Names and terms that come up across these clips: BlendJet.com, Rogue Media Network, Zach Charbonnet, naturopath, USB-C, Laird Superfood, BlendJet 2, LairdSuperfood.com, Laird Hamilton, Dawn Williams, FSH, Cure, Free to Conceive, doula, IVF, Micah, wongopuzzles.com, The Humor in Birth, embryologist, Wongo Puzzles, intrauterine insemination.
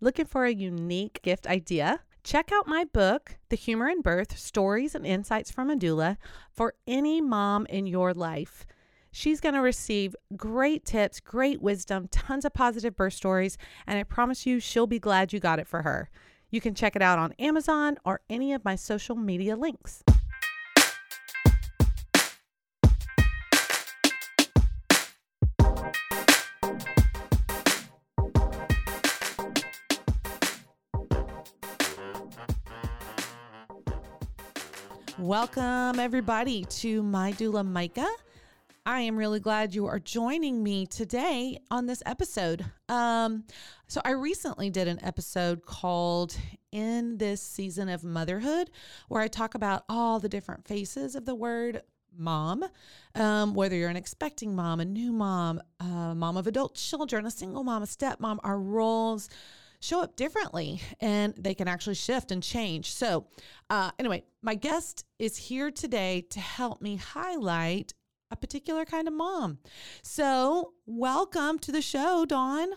Looking for a unique gift idea? Check out my book, The Humor in Birth, Stories and Insights from a Doula, for any mom in your life. She's going to receive great tips, great wisdom, tons of positive birth stories, and I promise you she'll be glad you got it for her. You can check it out on Amazon or any of my social media links. Welcome, everybody, to My Doula Micah. I am really glad you are joining me today on this episode. So I recently did an episode called In This Season of Motherhood, where I talk about all the different faces of the word mom, whether you're an expecting mom, a new mom, a mom of adult children, a single mom, a stepmom. Our roles show up differently and they can actually shift and change. So anyway, my guest is here today to help me highlight a particular kind of mom. So welcome to the show, Dawn.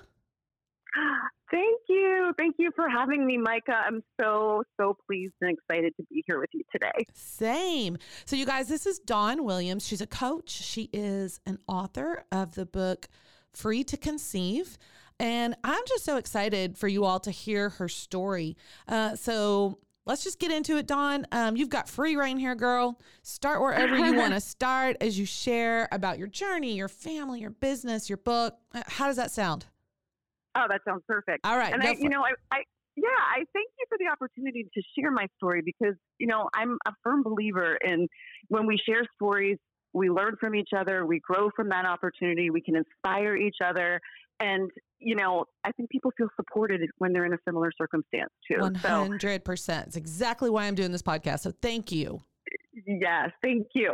Thank you. Thank you for having me, Micah. I'm so pleased and excited to be here with you today. Same. So you guys, this is Dawn Williams. She's a coach. She is an author of the book Free to Conceive. And I'm just so excited for you all to hear her story. So let's just get into it, Dawn. You've got free reign here, girl. Start wherever you want to start as you share about your journey, your family, your business, your book. How does that sound? Oh, that sounds perfect. All right. And I thank you for the opportunity to share my story because, you know, I'm a firm believer in when we share stories, we learn from each other. We grow from that opportunity. We can inspire each other. And, you know, I think people feel supported when they're in a similar circumstance, too. 100%. That's exactly why I'm doing this podcast. So thank you. Yes, thank you.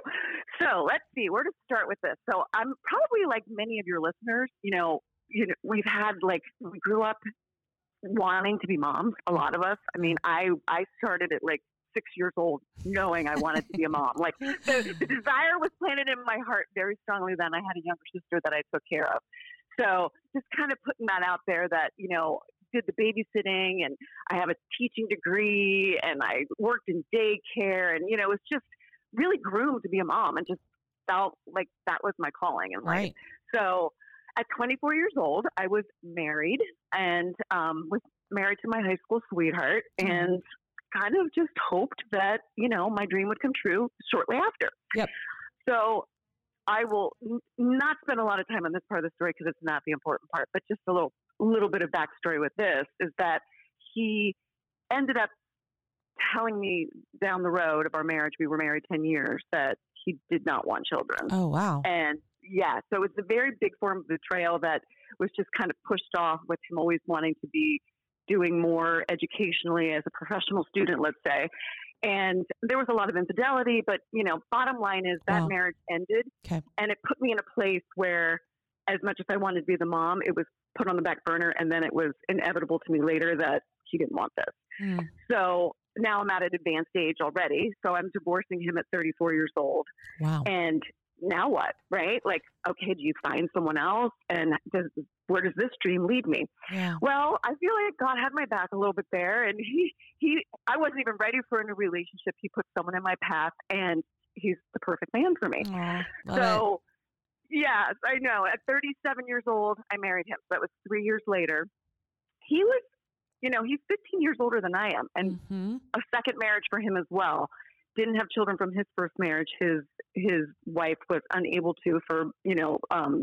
So let's see, where to start with this. So I'm probably like many of your listeners, you know, we grew up wanting to be moms, a lot of us. I mean, I started at like 6 years old knowing I wanted to be a mom. Like the desire was planted in my heart very strongly then. I had a younger sister that I took care of. So just kind of putting that out there that, you know, did the babysitting and I have a teaching degree and I worked in daycare and, you know, it's just really groomed to be a mom and just felt like that was my calling in life. Right. So at 24 years old, I was married and was married to my high school sweetheart and kind of just hoped that, you know, my dream would come true shortly after. Yep. So I will not spend a lot of time on this part of the story because it's not the important part, but just a little bit of backstory with this is that he ended up telling me down the road of our marriage, we were married 10 years, that he did not want children. Oh, wow. And yeah, so it's a very big form of betrayal that was just kind of pushed off with him always wanting to be doing more educationally as a professional student, let's say. And there was a lot of infidelity, but, you know, bottom line is that marriage ended. Okay. And it put me in a place where as much as I wanted to be the mom, it was put on the back burner. And then it was inevitable to me later that he didn't want this. Mm. So now I'm at an advanced age already. So I'm divorcing him at 34 years old. Wow. And now what, right? Like, okay, do you find someone else? And where does this dream lead me? Yeah. Well, I feel like God had my back a little bit there. And I wasn't even ready for a new relationship. He put someone in my path and he's the perfect man for me. Yeah, so yes, I know. At 37 years old, I married him. So that was 3 years later. He was, you know, he's 15 years older than I am. And a second marriage for him as well. Didn't have children from his first marriage. His wife was unable to for, you know,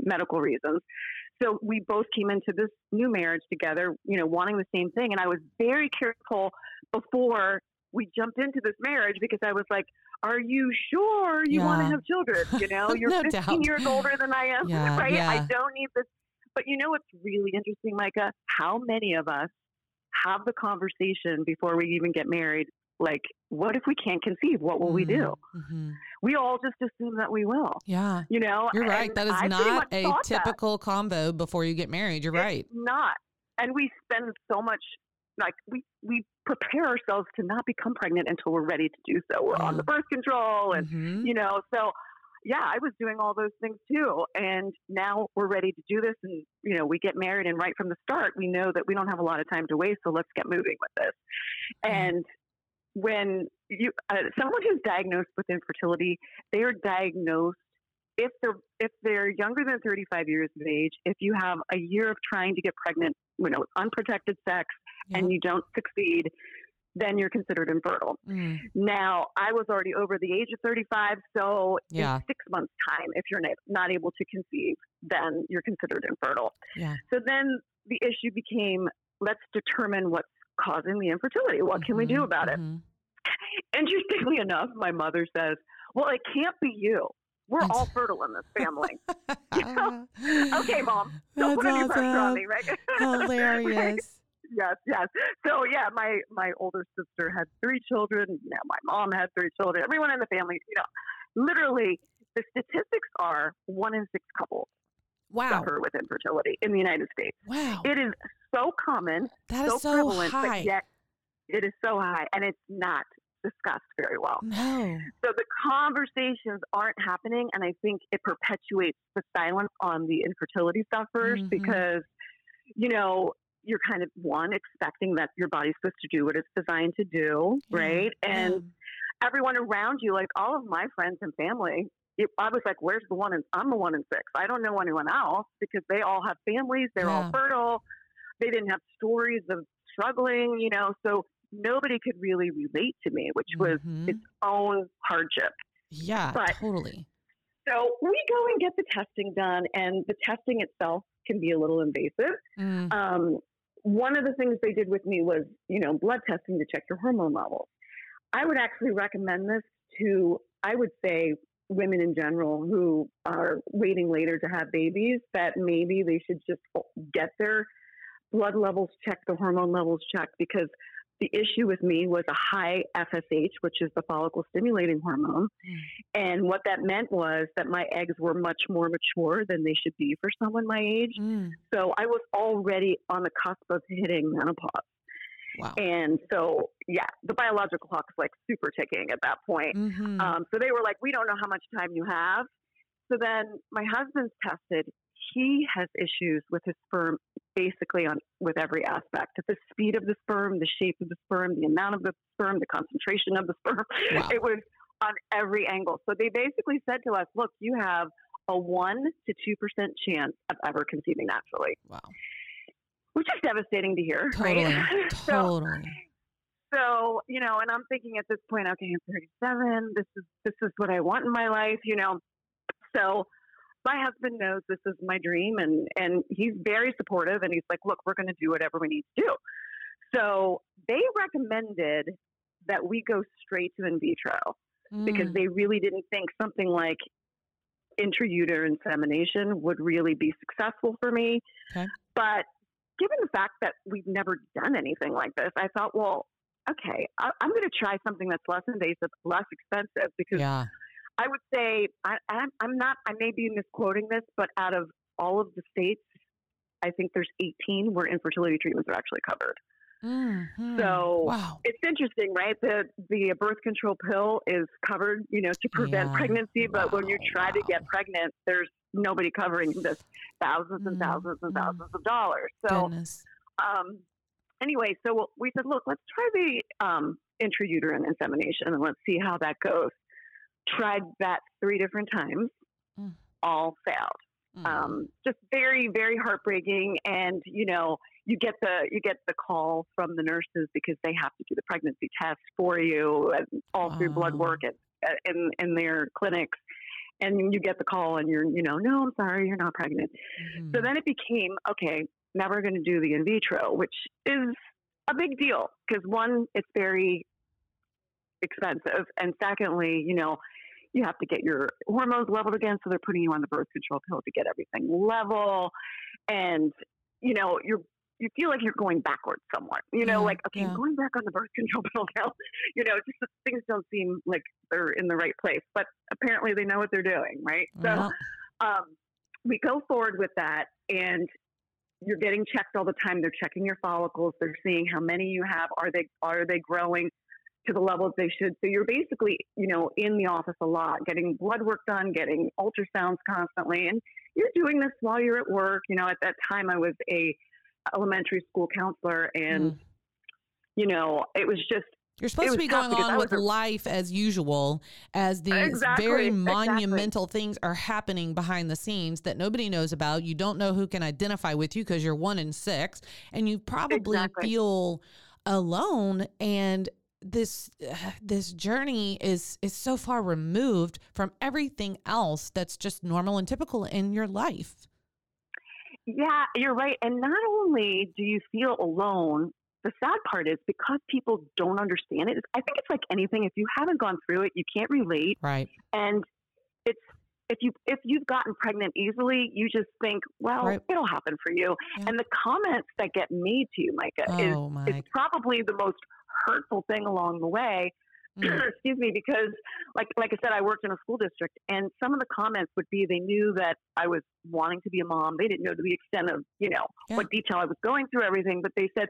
medical reasons. So we both came into this new marriage together, you know, wanting the same thing. And I was very careful before we jumped into this marriage because I was like, are you sure you want to have children? You know, you're 15 years older than I am, right? Yeah. I don't need this. But you know what's really interesting, Micah? How many of us have the conversation before we even get married. Like, what if we can't conceive? What will we do? Mm-hmm. We all just assume that we will. Yeah. You know, you're right. That is not a typical combo before you get married. You're right. Not. And we spend so much, like we prepare ourselves to not become pregnant until we're ready to do so. We're on the birth control and, you know, so yeah, I was doing all those things too. And now we're ready to do this. And, you know, we get married and right from the start, we know that we don't have a lot of time to waste. So let's get moving with this. And when you, someone who's diagnosed with infertility, they are diagnosed if they're younger than 35 years of age, if you have a year of trying to get pregnant, you know, unprotected sex and you don't succeed, then you're considered infertile. Now, I was already over the age of 35, so in 6 months' time, if you're not able to conceive, then you're considered infertile. Yeah. So then the issue became, let's determine what's causing the infertility. What can we do about it? Interestingly enough, my mother says, well, it can't be you. We're all fertile in this family. You know? Okay, Mom. Don't put any pressure on me, right? Hilarious. Right? Yes, yes. So, yeah, my older sister had three children. Now my mom had three children. Everyone in the family, you know, literally the statistics are 1 in 6 couples suffer with infertility in the United States. Wow. It is so common, so prevalent, but yet it is so high, and it's not discussed very well. No. So the conversations aren't happening, and I think it perpetuates the silence on the infertility sufferers because, you know, you're kind of, one, expecting that your body's supposed to do what it's designed to do, right? And everyone around you, like all of my friends and family, I was like, where's the one? I'm the 1 in 6. I don't know anyone else because they all have families. They're all fertile. They didn't have stories of struggling, you know, so nobody could really relate to me, which was its own hardship. Yeah, but, totally. So we go and get the testing done, and the testing itself can be a little invasive. One of the things they did with me was, you know, blood testing to check your hormone levels. I would actually recommend this to, I would say, women in general who are waiting later to have babies, that maybe they should just get their blood levels checked, the hormone levels checked, because the issue with me was a high FSH, which is the follicle stimulating hormone. And what that meant was that my eggs were much more mature than they should be for someone my age. So I was already on the cusp of hitting menopause. Wow. And so, yeah, the biological clock is like super ticking at that point. So they were like, we don't know how much time you have. So then my husband's tested. He has issues with his sperm basically with every aspect. The speed of the sperm, the shape of the sperm, the amount of the sperm, the concentration of the sperm. Wow. It was on every angle. So they basically said to us, look, you have a 1 to 2% chance of ever conceiving naturally. Wow. Which is devastating to hear, right? Totally. So, you know, and I'm thinking at this point, okay, I'm 37. This is what I want in my life, you know. So my husband knows this is my dream, and he's very supportive. And he's like, look, we're going to do whatever we need to do. So they recommended that we go straight to in vitro because they really didn't think something like intrauterine insemination would really be successful for me. Okay. But given the fact that we've never done anything like this, I thought, well, okay, I'm going to try something that's less invasive, less expensive, because I would say I may be misquoting this, but out of all of the states, I think there's 18 where infertility treatments are actually covered. So it's interesting, right? The birth control pill is covered, you know, to prevent pregnancy. But when you try to get pregnant, there's nobody covering this, thousands and thousands and thousands of dollars. So anyway, so we said, look, let's try the intrauterine insemination and let's see how that goes. Tried that 3 different times, all failed. Just very, very heartbreaking. And, you know, you get the call from the nurses because they have to do the pregnancy test for you and all through blood work at, in their clinics. And you get the call and you're, you know, no, I'm sorry, you're not pregnant. So then it became, okay, now we're going to do the in vitro, which is a big deal because, one, it's very expensive. And secondly, you know, you have to get your hormones leveled again. So they're putting you on the birth control pill to get everything level. And, you know, your you feel like you're going backwards somewhat, you know, like, okay, I'm going back on the birth control pill now, you know, just things don't seem like they're in the right place, but apparently they know what they're doing. Right. Yeah. So, we go forward with that, and you're getting checked all the time. They're checking your follicles. They're seeing how many you have. Are they growing to the levels they should? So you're basically, you know, in the office a lot, getting blood work done, getting ultrasounds constantly. And you're doing this while you're at work. You know, at that time I was a elementary school counselor, and you know, it was just, you're supposed to be going on with life as usual, as these very monumental things are happening behind the scenes that nobody knows about. You don't know who can identify with you because you're 1 in 6, and you probably feel alone. And this journey is so far removed from everything else that's just normal and typical in your life. Yeah, you're right. And not only do you feel alone, the sad part is because people don't understand it. I think it's like anything. If you haven't gone through it, you can't relate. Right. And it's, if you've gotten pregnant easily, you just think, well, it'll happen for you. Yeah. And the comments that get made to you, Micah, is probably the most hurtful thing along the way. Excuse me, because like I said, I worked in a school district, and some of the comments would be, they knew that I was wanting to be a mom. They didn't know to the extent of, you know, what detail I was going through, everything, but they said,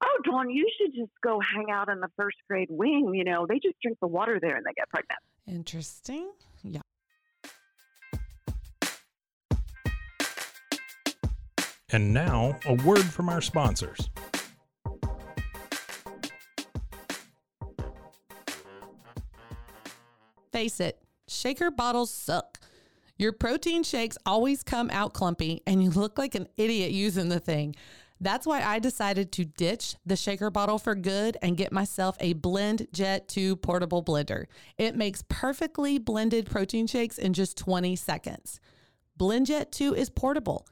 oh, Dawn, you should just go hang out in the first grade wing. You know, they just drink the water there and they get pregnant. Interesting. Yeah. And now a word from our sponsors. Face it, shaker bottles suck. Your protein shakes always come out clumpy, and you look like an idiot using the thing. That's why I decided to ditch the shaker bottle for good and get myself a BlendJet 2 portable blender. It makes perfectly blended protein shakes in just 20 seconds. BlendJet 2 is portable,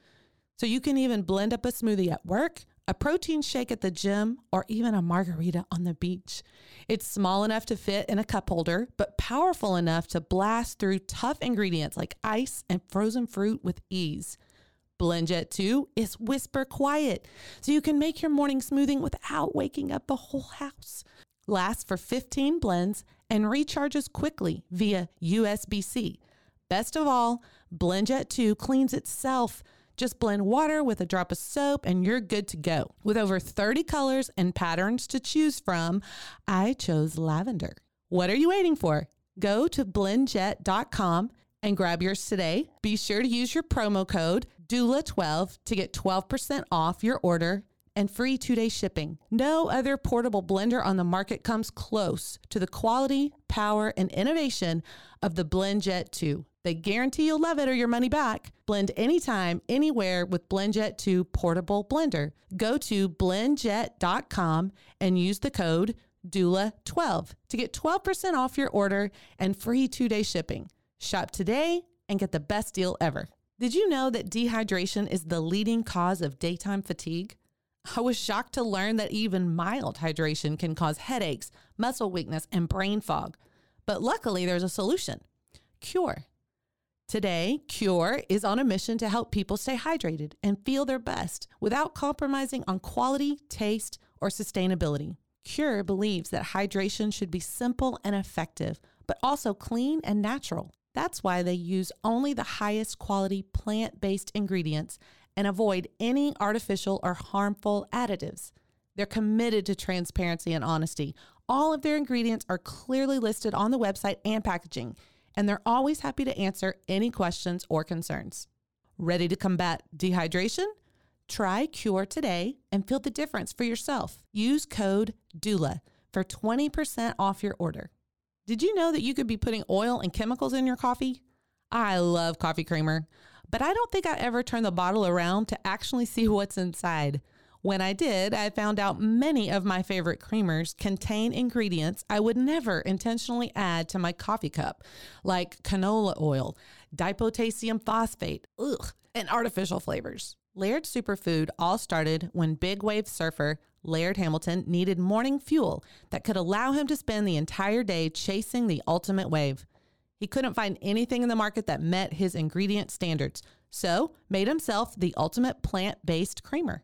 so you can even blend up a smoothie at work, a protein shake at the gym, or even a margarita on the beach. It's small enough to fit in a cup holder, but powerful enough to blast through tough ingredients like ice and frozen fruit with ease. BlendJet 2 is whisper quiet, so you can make your morning smoothie without waking up the whole house. Lasts for 15 blends and recharges quickly via USB-C. Best of all, BlendJet 2 cleans itself. Just blend water with a drop of soap and you're good to go. With over 30 colors and patterns to choose from, I chose lavender. What are you waiting for? Go to BlendJet.com and grab yours today. Be sure to use your promo code DOULA12 to get 12% off your order and free 2-day shipping. No other portable blender on the market comes close to the quality, power, and innovation of the BlendJet 2. They guarantee you'll love it or your money back. Blend anytime, anywhere with BlendJet 2 Portable Blender. Go to BlendJet.com and use the code DOULA12 to get 12% off your order and free 2-day shipping. Shop today and get the best deal ever. Did you know that dehydration is the leading cause of daytime fatigue? I was shocked to learn that even mild hydration can cause headaches, muscle weakness, and brain fog. But luckily, there's a solution. Cure. Today, Cure is on a mission to help people stay hydrated and feel their best without compromising on quality, taste, or sustainability. Cure believes that hydration should be simple and effective, but also clean and natural. That's why they use only the highest quality plant-based ingredients and avoid any artificial or harmful additives. They're committed to transparency and honesty. All of their ingredients are clearly listed on the website and packaging, and they're always happy to answer any questions or concerns. Ready to combat dehydration? Try Cure today and feel the difference for yourself. Use code DOULA for 20% off your order. Did you know that you could be putting oil and chemicals in your coffee? I love coffee creamer, but I don't think I ever turned the bottle around to actually see what's inside. When I did, I found out many of my favorite creamers contain ingredients I would never intentionally add to my coffee cup, like canola oil, dipotassium phosphate, and artificial flavors. Laird Superfood all started when big wave surfer Laird Hamilton needed morning fuel that could allow him to spend the entire day chasing the ultimate wave. He couldn't find anything in the market that met his ingredient standards, so made himself the ultimate plant-based creamer.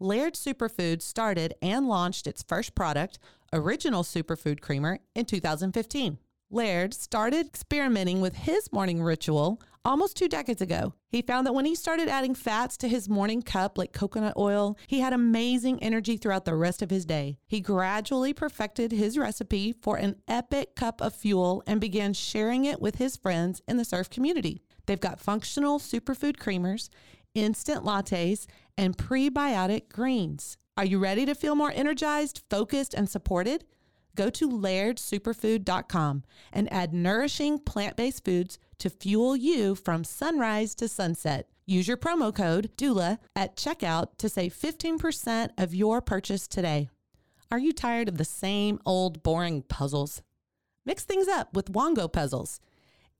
Laird Superfood started and launched its first product, Original Superfood Creamer, in 2015. Laird started experimenting with his morning ritual almost 2 decades ago. He found that when he started adding fats to his morning cup, like coconut oil, he had amazing energy throughout the rest of his day. He gradually perfected his recipe for an epic cup of fuel and began sharing it with his friends in the surf community. They've got functional superfood creamers, instant lattes, and prebiotic greens. Are you ready to feel more energized, focused, and supported? Go to LairdSuperfood.com and add nourishing plant-based foods to fuel you from sunrise to sunset. Use your promo code DOULA at checkout to save 15% of your purchase today. Are you tired of the same old boring puzzles? Mix things up with Wongo Puzzles.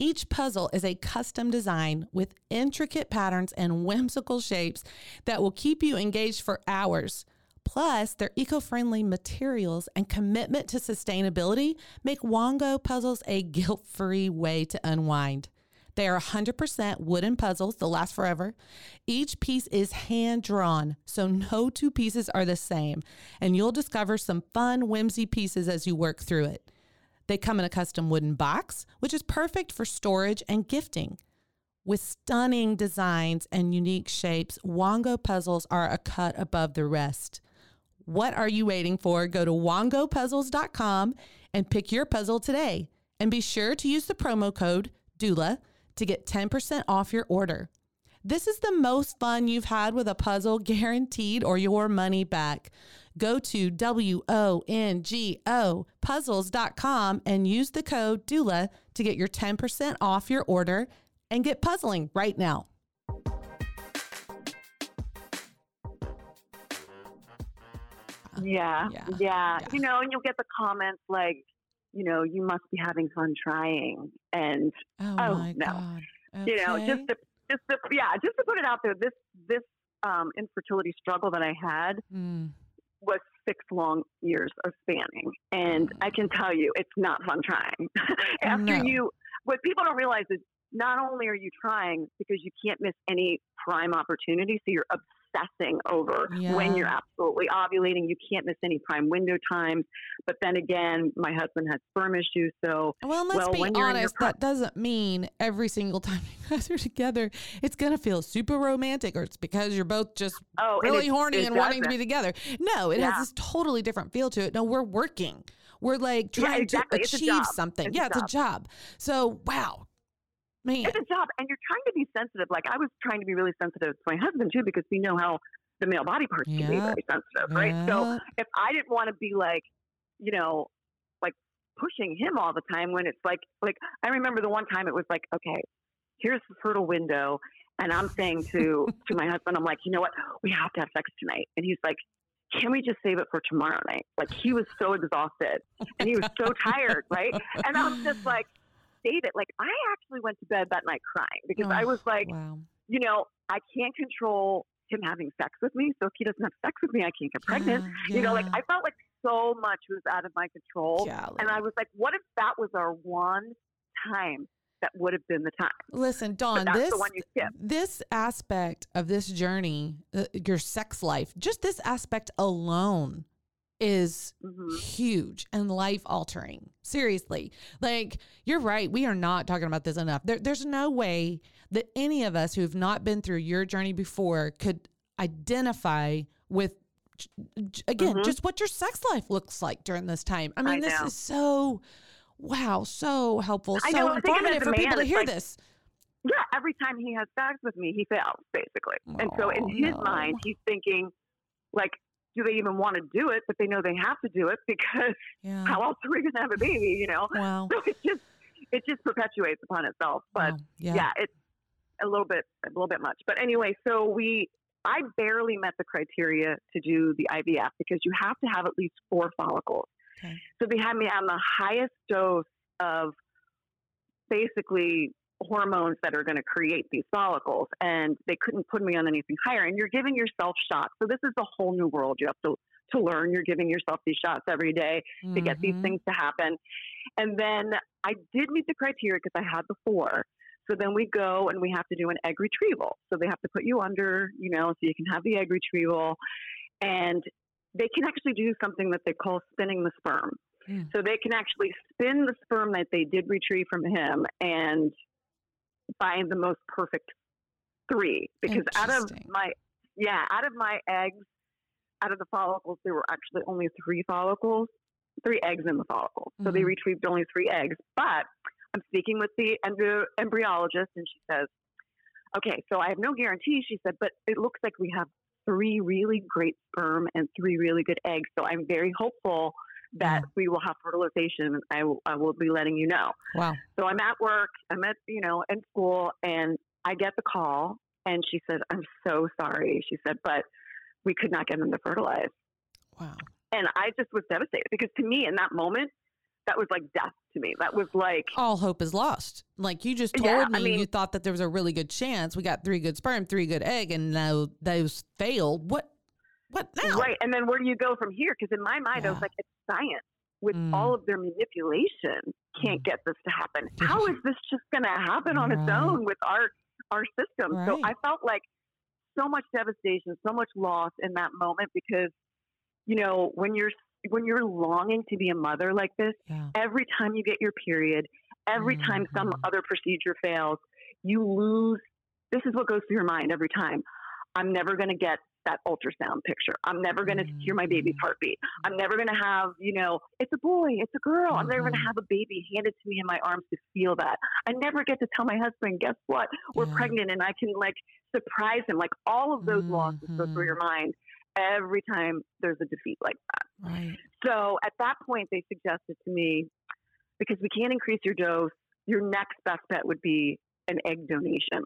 Each puzzle is a custom design with intricate patterns and whimsical shapes that will keep you engaged for hours. Plus, their eco-friendly materials and commitment to sustainability make Wongo Puzzles a guilt-free way to unwind. They are 100% wooden puzzles that last forever. Each piece is hand-drawn, so no two pieces are the same, and you'll discover some fun, whimsy pieces as you work through it. They come in a custom wooden box, which is perfect for storage and gifting. With stunning designs and unique shapes, Wongo Puzzles are a cut above the rest. What are you waiting for? Go to wongopuzzles.com and pick your puzzle today. And be sure to use the promo code DOULA to get 10% off your order. This is the most fun you've had with a puzzle, guaranteed, or your money back. Go to WONGOpuzzles.com and use the code DOULA to get your 10% off your order and get puzzling right now. Yeah. You know, and you'll get the comments like, you know, you must be having fun trying, and oh no, okay. You know, just to put it out there, this infertility struggle that I had was 6 long years of spanning, and I can tell you, it's not fun trying. What people don't realize is not only are you trying because you can't miss any prime opportunity, so you're obsessing over when you're absolutely ovulating. You can't miss any prime window times. But then again, my husband has sperm issues. So, let's be honest, that doesn't mean every single time you guys are together, it's going to feel super romantic, or it's because you're both just really horny and wanting to be together. No, it has this totally different feel to it. No, we're working. We're like trying to achieve something. It's a job. So, wow. Man. It's a job, and you're trying to be sensitive. Like, I was trying to be really sensitive to my husband too, because we know how the male body parts can be very sensitive, right? So if I didn't want to be like, you know, like pushing him all the time, when it's like I remember the one time it was like, okay, here's the fertile window, and I'm saying to my husband, I'm like, you know what, we have to have sex tonight, and he's like, can we just save it for tomorrow night? Like, he was so exhausted and he was so tired, right? And I was just like, save it. Like, I actually went to bed that night crying because I was like, you know, I can't control him having sex with me. So if he doesn't have sex with me, I can't get pregnant. You know, like, I felt like so much was out of my control. And I was like, what if that was our one time? That would have been the time. Listen, Dawn, this aspect of this journey, your sex life, just this aspect alone is huge and life altering. Seriously. Like, you're right. We are not talking about this enough. There's no way that any of us who've not been through your journey before could identify with, again, just what your sex life looks like during this time. I mean, this is so, so helpful. So informative for people to hear this. Yeah. Every time he has sex with me, he fails basically. And so in his mind, he's thinking like, do they even want to do it? But they know they have to do it because how else are we going to have a baby? You know, so it just perpetuates upon itself. But it's a little bit much. But anyway, so I barely met the criteria to do the IVF because you have to have at least 4 follicles. Okay. So they had me on the highest dose of basically hormones that are going to create these follicles, and they couldn't put me on anything higher. And you're giving yourself shots. So this is a whole new world. You have to learn. You're giving yourself these shots every day to get these things to happen. And then I did meet the criteria because I had the 4. So then we go and we have to do an egg retrieval. So they have to put you under, you know, so you can have the egg retrieval. and they can actually do something that they call spinning the sperm. Yeah. So they can actually spin the sperm that they did retrieve from him and find the most perfect three. Because out of my eggs, out of the follicles, there were actually only three eggs in the follicle. So they retrieved only three eggs. But I'm speaking with the embryologist, and she says, okay, so I have no guarantee, she said, but it looks like we have three really great sperm and three really good eggs. So I'm very hopeful that we will have fertilization, and I will be letting you know. Wow. So I'm at work, I'm at, in school, and I get the call, and she said, I'm so sorry. She said, but we could not get them to fertilize. Wow. And I just was devastated, because to me in that moment, that was like death to me. That was like, all hope is lost. Like, you just told you thought that there was a really good chance. We got three good sperm, three good egg, and now those failed. What now? Right. And then where do you go from here? Because in my mind, I was like, it's science. With all of their manipulation, can't get this to happen. How is this just going to happen on its own with our system? Right. So I felt like so much devastation, so much loss in that moment, because, when you're longing to be a mother like this, every time you get your period, every time some other procedure fails, you lose. This is what goes through your mind every time. I'm never going to get that ultrasound picture. I'm never going to hear my baby's heartbeat. I'm never going to have, it's a boy, it's a girl. I'm never going to have a baby handed to me in my arms to feel that. I never get to tell my husband, guess what? We're pregnant, and I can surprise him. Like, all of those losses go through your mind every time there's a defeat like that. Right. So at that point, they suggested to me, because we can't increase your dose, your next best bet would be an egg donation.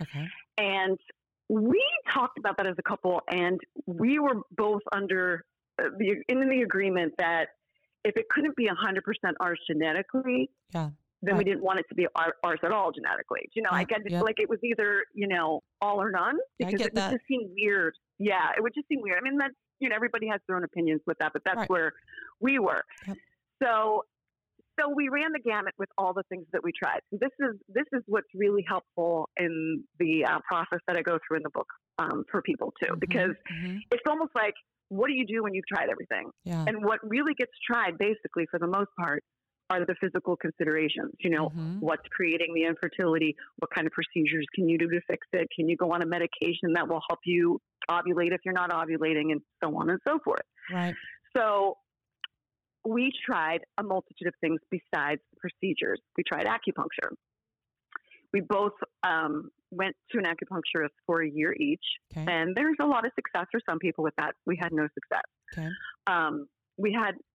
Okay. And we talked about that as a couple, and we were both under in the agreement that if it couldn't be 100% ours genetically, then we didn't want it to be ours at all genetically. I get it, it was either, all or none, because it would just seem weird. Yeah, it would just seem weird. I mean, that's, everybody has their own opinions with that, but that's where we were. Yep. So we ran the gamut with all the things that we tried. So this is what's really helpful in the process that I go through in the book for people too, because it's almost like, what do you do when you've tried everything? Yeah. And what really gets tried, basically, for the most part, are the physical considerations. What's creating the infertility? What kind of procedures can you do to fix it? Can you go on a medication that will help you ovulate if you're not ovulating, and so on and so forth. Right. So we tried a multitude of things besides procedures. We tried acupuncture. We both went to an acupuncturist for a year each, and there's a lot of success for some people with that. We had no success. Okay.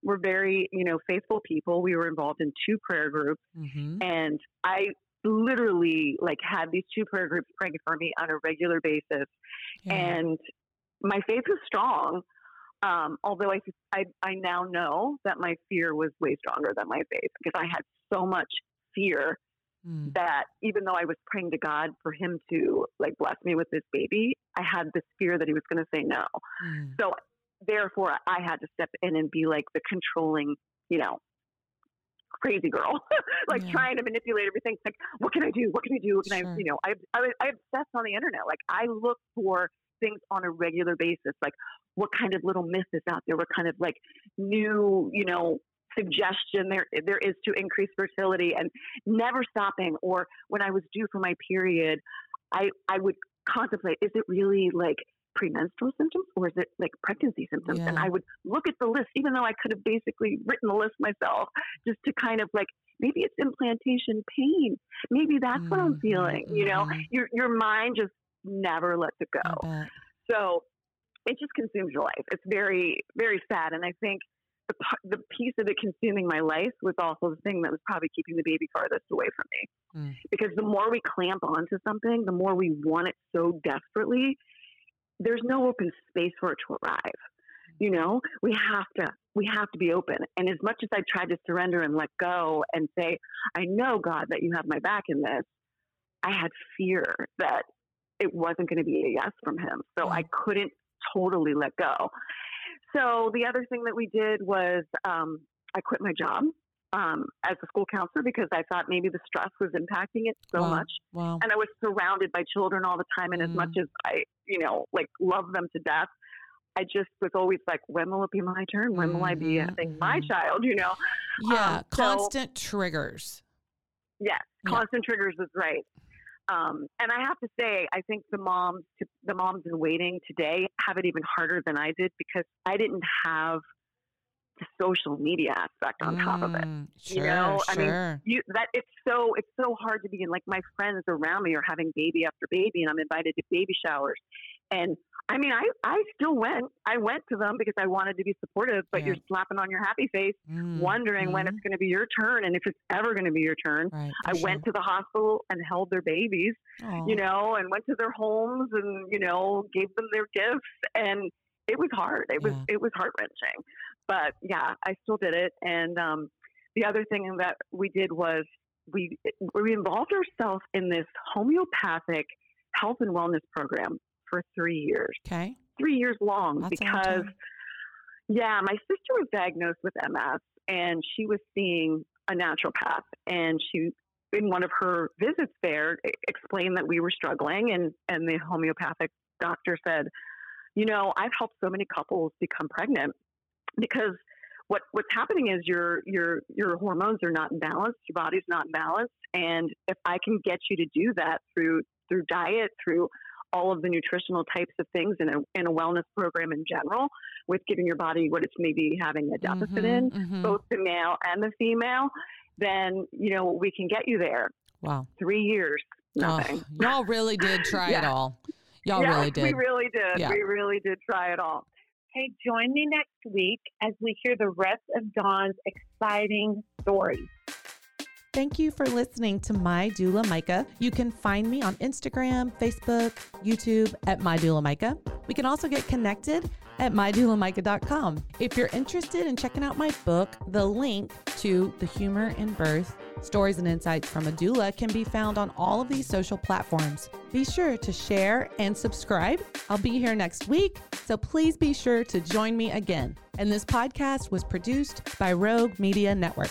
We're very, faithful people. We were involved in two prayer groups, and I literally had these two prayer groups praying for me on a regular basis. Yeah. And my faith was strong. Although I now know that my fear was way stronger than my faith, because I had so much fear that even though I was praying to God for him to bless me with this baby, I had this fear that he was going to say no. So therefore I had to step in and be the controlling, crazy girl, trying to manipulate everything. It's what can I do? What can I do? What can I, I obsessed on the internet. I look for things on a regular basis. What kind of little myth is out there? What kind of new, suggestion there is to increase fertility, and never stopping. Or when I was due for my period, I would contemplate, is it really premenstrual symptoms, or is it pregnancy symptoms? Yeah. And I would look at the list, even though I could have basically written the list myself, just to maybe it's implantation pain. Maybe that's what I'm feeling. Your mind just never lets it go. So it just consumes your life. It's very, very sad. And I think the piece of it consuming my life was also the thing that was probably keeping the baby farthest away from me. Because the more we clamp onto something, the more we want it so desperately, there's no open space for it to arrive. We have to be open. And as much as I tried to surrender and let go and say, I know, God, that you have my back in this, I had fear that it wasn't going to be a yes from him. So I couldn't totally let go. So the other thing that we did was, I quit my job as a school counselor, because I thought maybe the stress was impacting it so much. Wow. And I was surrounded by children all the time. And as much as I, love them to death, I just was always like, when will it be my turn? When will I be having my child, you know? Yeah, constant triggers. Yes, constant triggers is right. And I have to say, I think the moms in waiting today have it even harder than I did, because I didn't have the social media aspect on top of it. Sure, you know, sure. I mean, it's so hard to be in, like, my friends around me are having baby after baby, and I'm invited to baby showers. And I mean, I still went. I went to them because I wanted to be supportive, but you're slapping on your happy face, wondering when it's going to be your turn and if it's ever going to be your turn. Right, I went to the hospital and held their babies, you know, and went to their homes and, you know, gave them their gifts. And it was hard. It was heart-wrenching. But, yeah, I still did it. And the other thing that we did was we involved ourselves in this homeopathic health and wellness program for 3 years. Okay. 3 years long. That's because, my sister was diagnosed with MS, and she was seeing a naturopath, and she, in one of her visits there, explained that we were struggling, and the homeopathic doctor said, you know, I've helped so many couples become pregnant because what's happening is your hormones are not in balance, your body's not in balance, and if I can get you to do that through diet, through all of the nutritional types of things in a wellness program in general, with giving your body what it's maybe having a deficit in, both the male and the female, then, you know, we can get you there. Wow. 3 years. Nothing. Oh, y'all really did try it all. Y'all really did. We really did. Yeah. We really did try it all. Hey, join me next week as we hear the rest of Dawn's exciting story. Thank you for listening to My Doula Micah. You can find me on Instagram, Facebook, YouTube at My Doula Micah. We can also get connected at MyDoulaMicah.com. If you're interested in checking out my book, the link to The Humor in Birth, Stories and Insights from a Doula, can be found on all of these social platforms. Be sure to share and subscribe. I'll be here next week, so please be sure to join me again. And this podcast was produced by Rogue Media Network.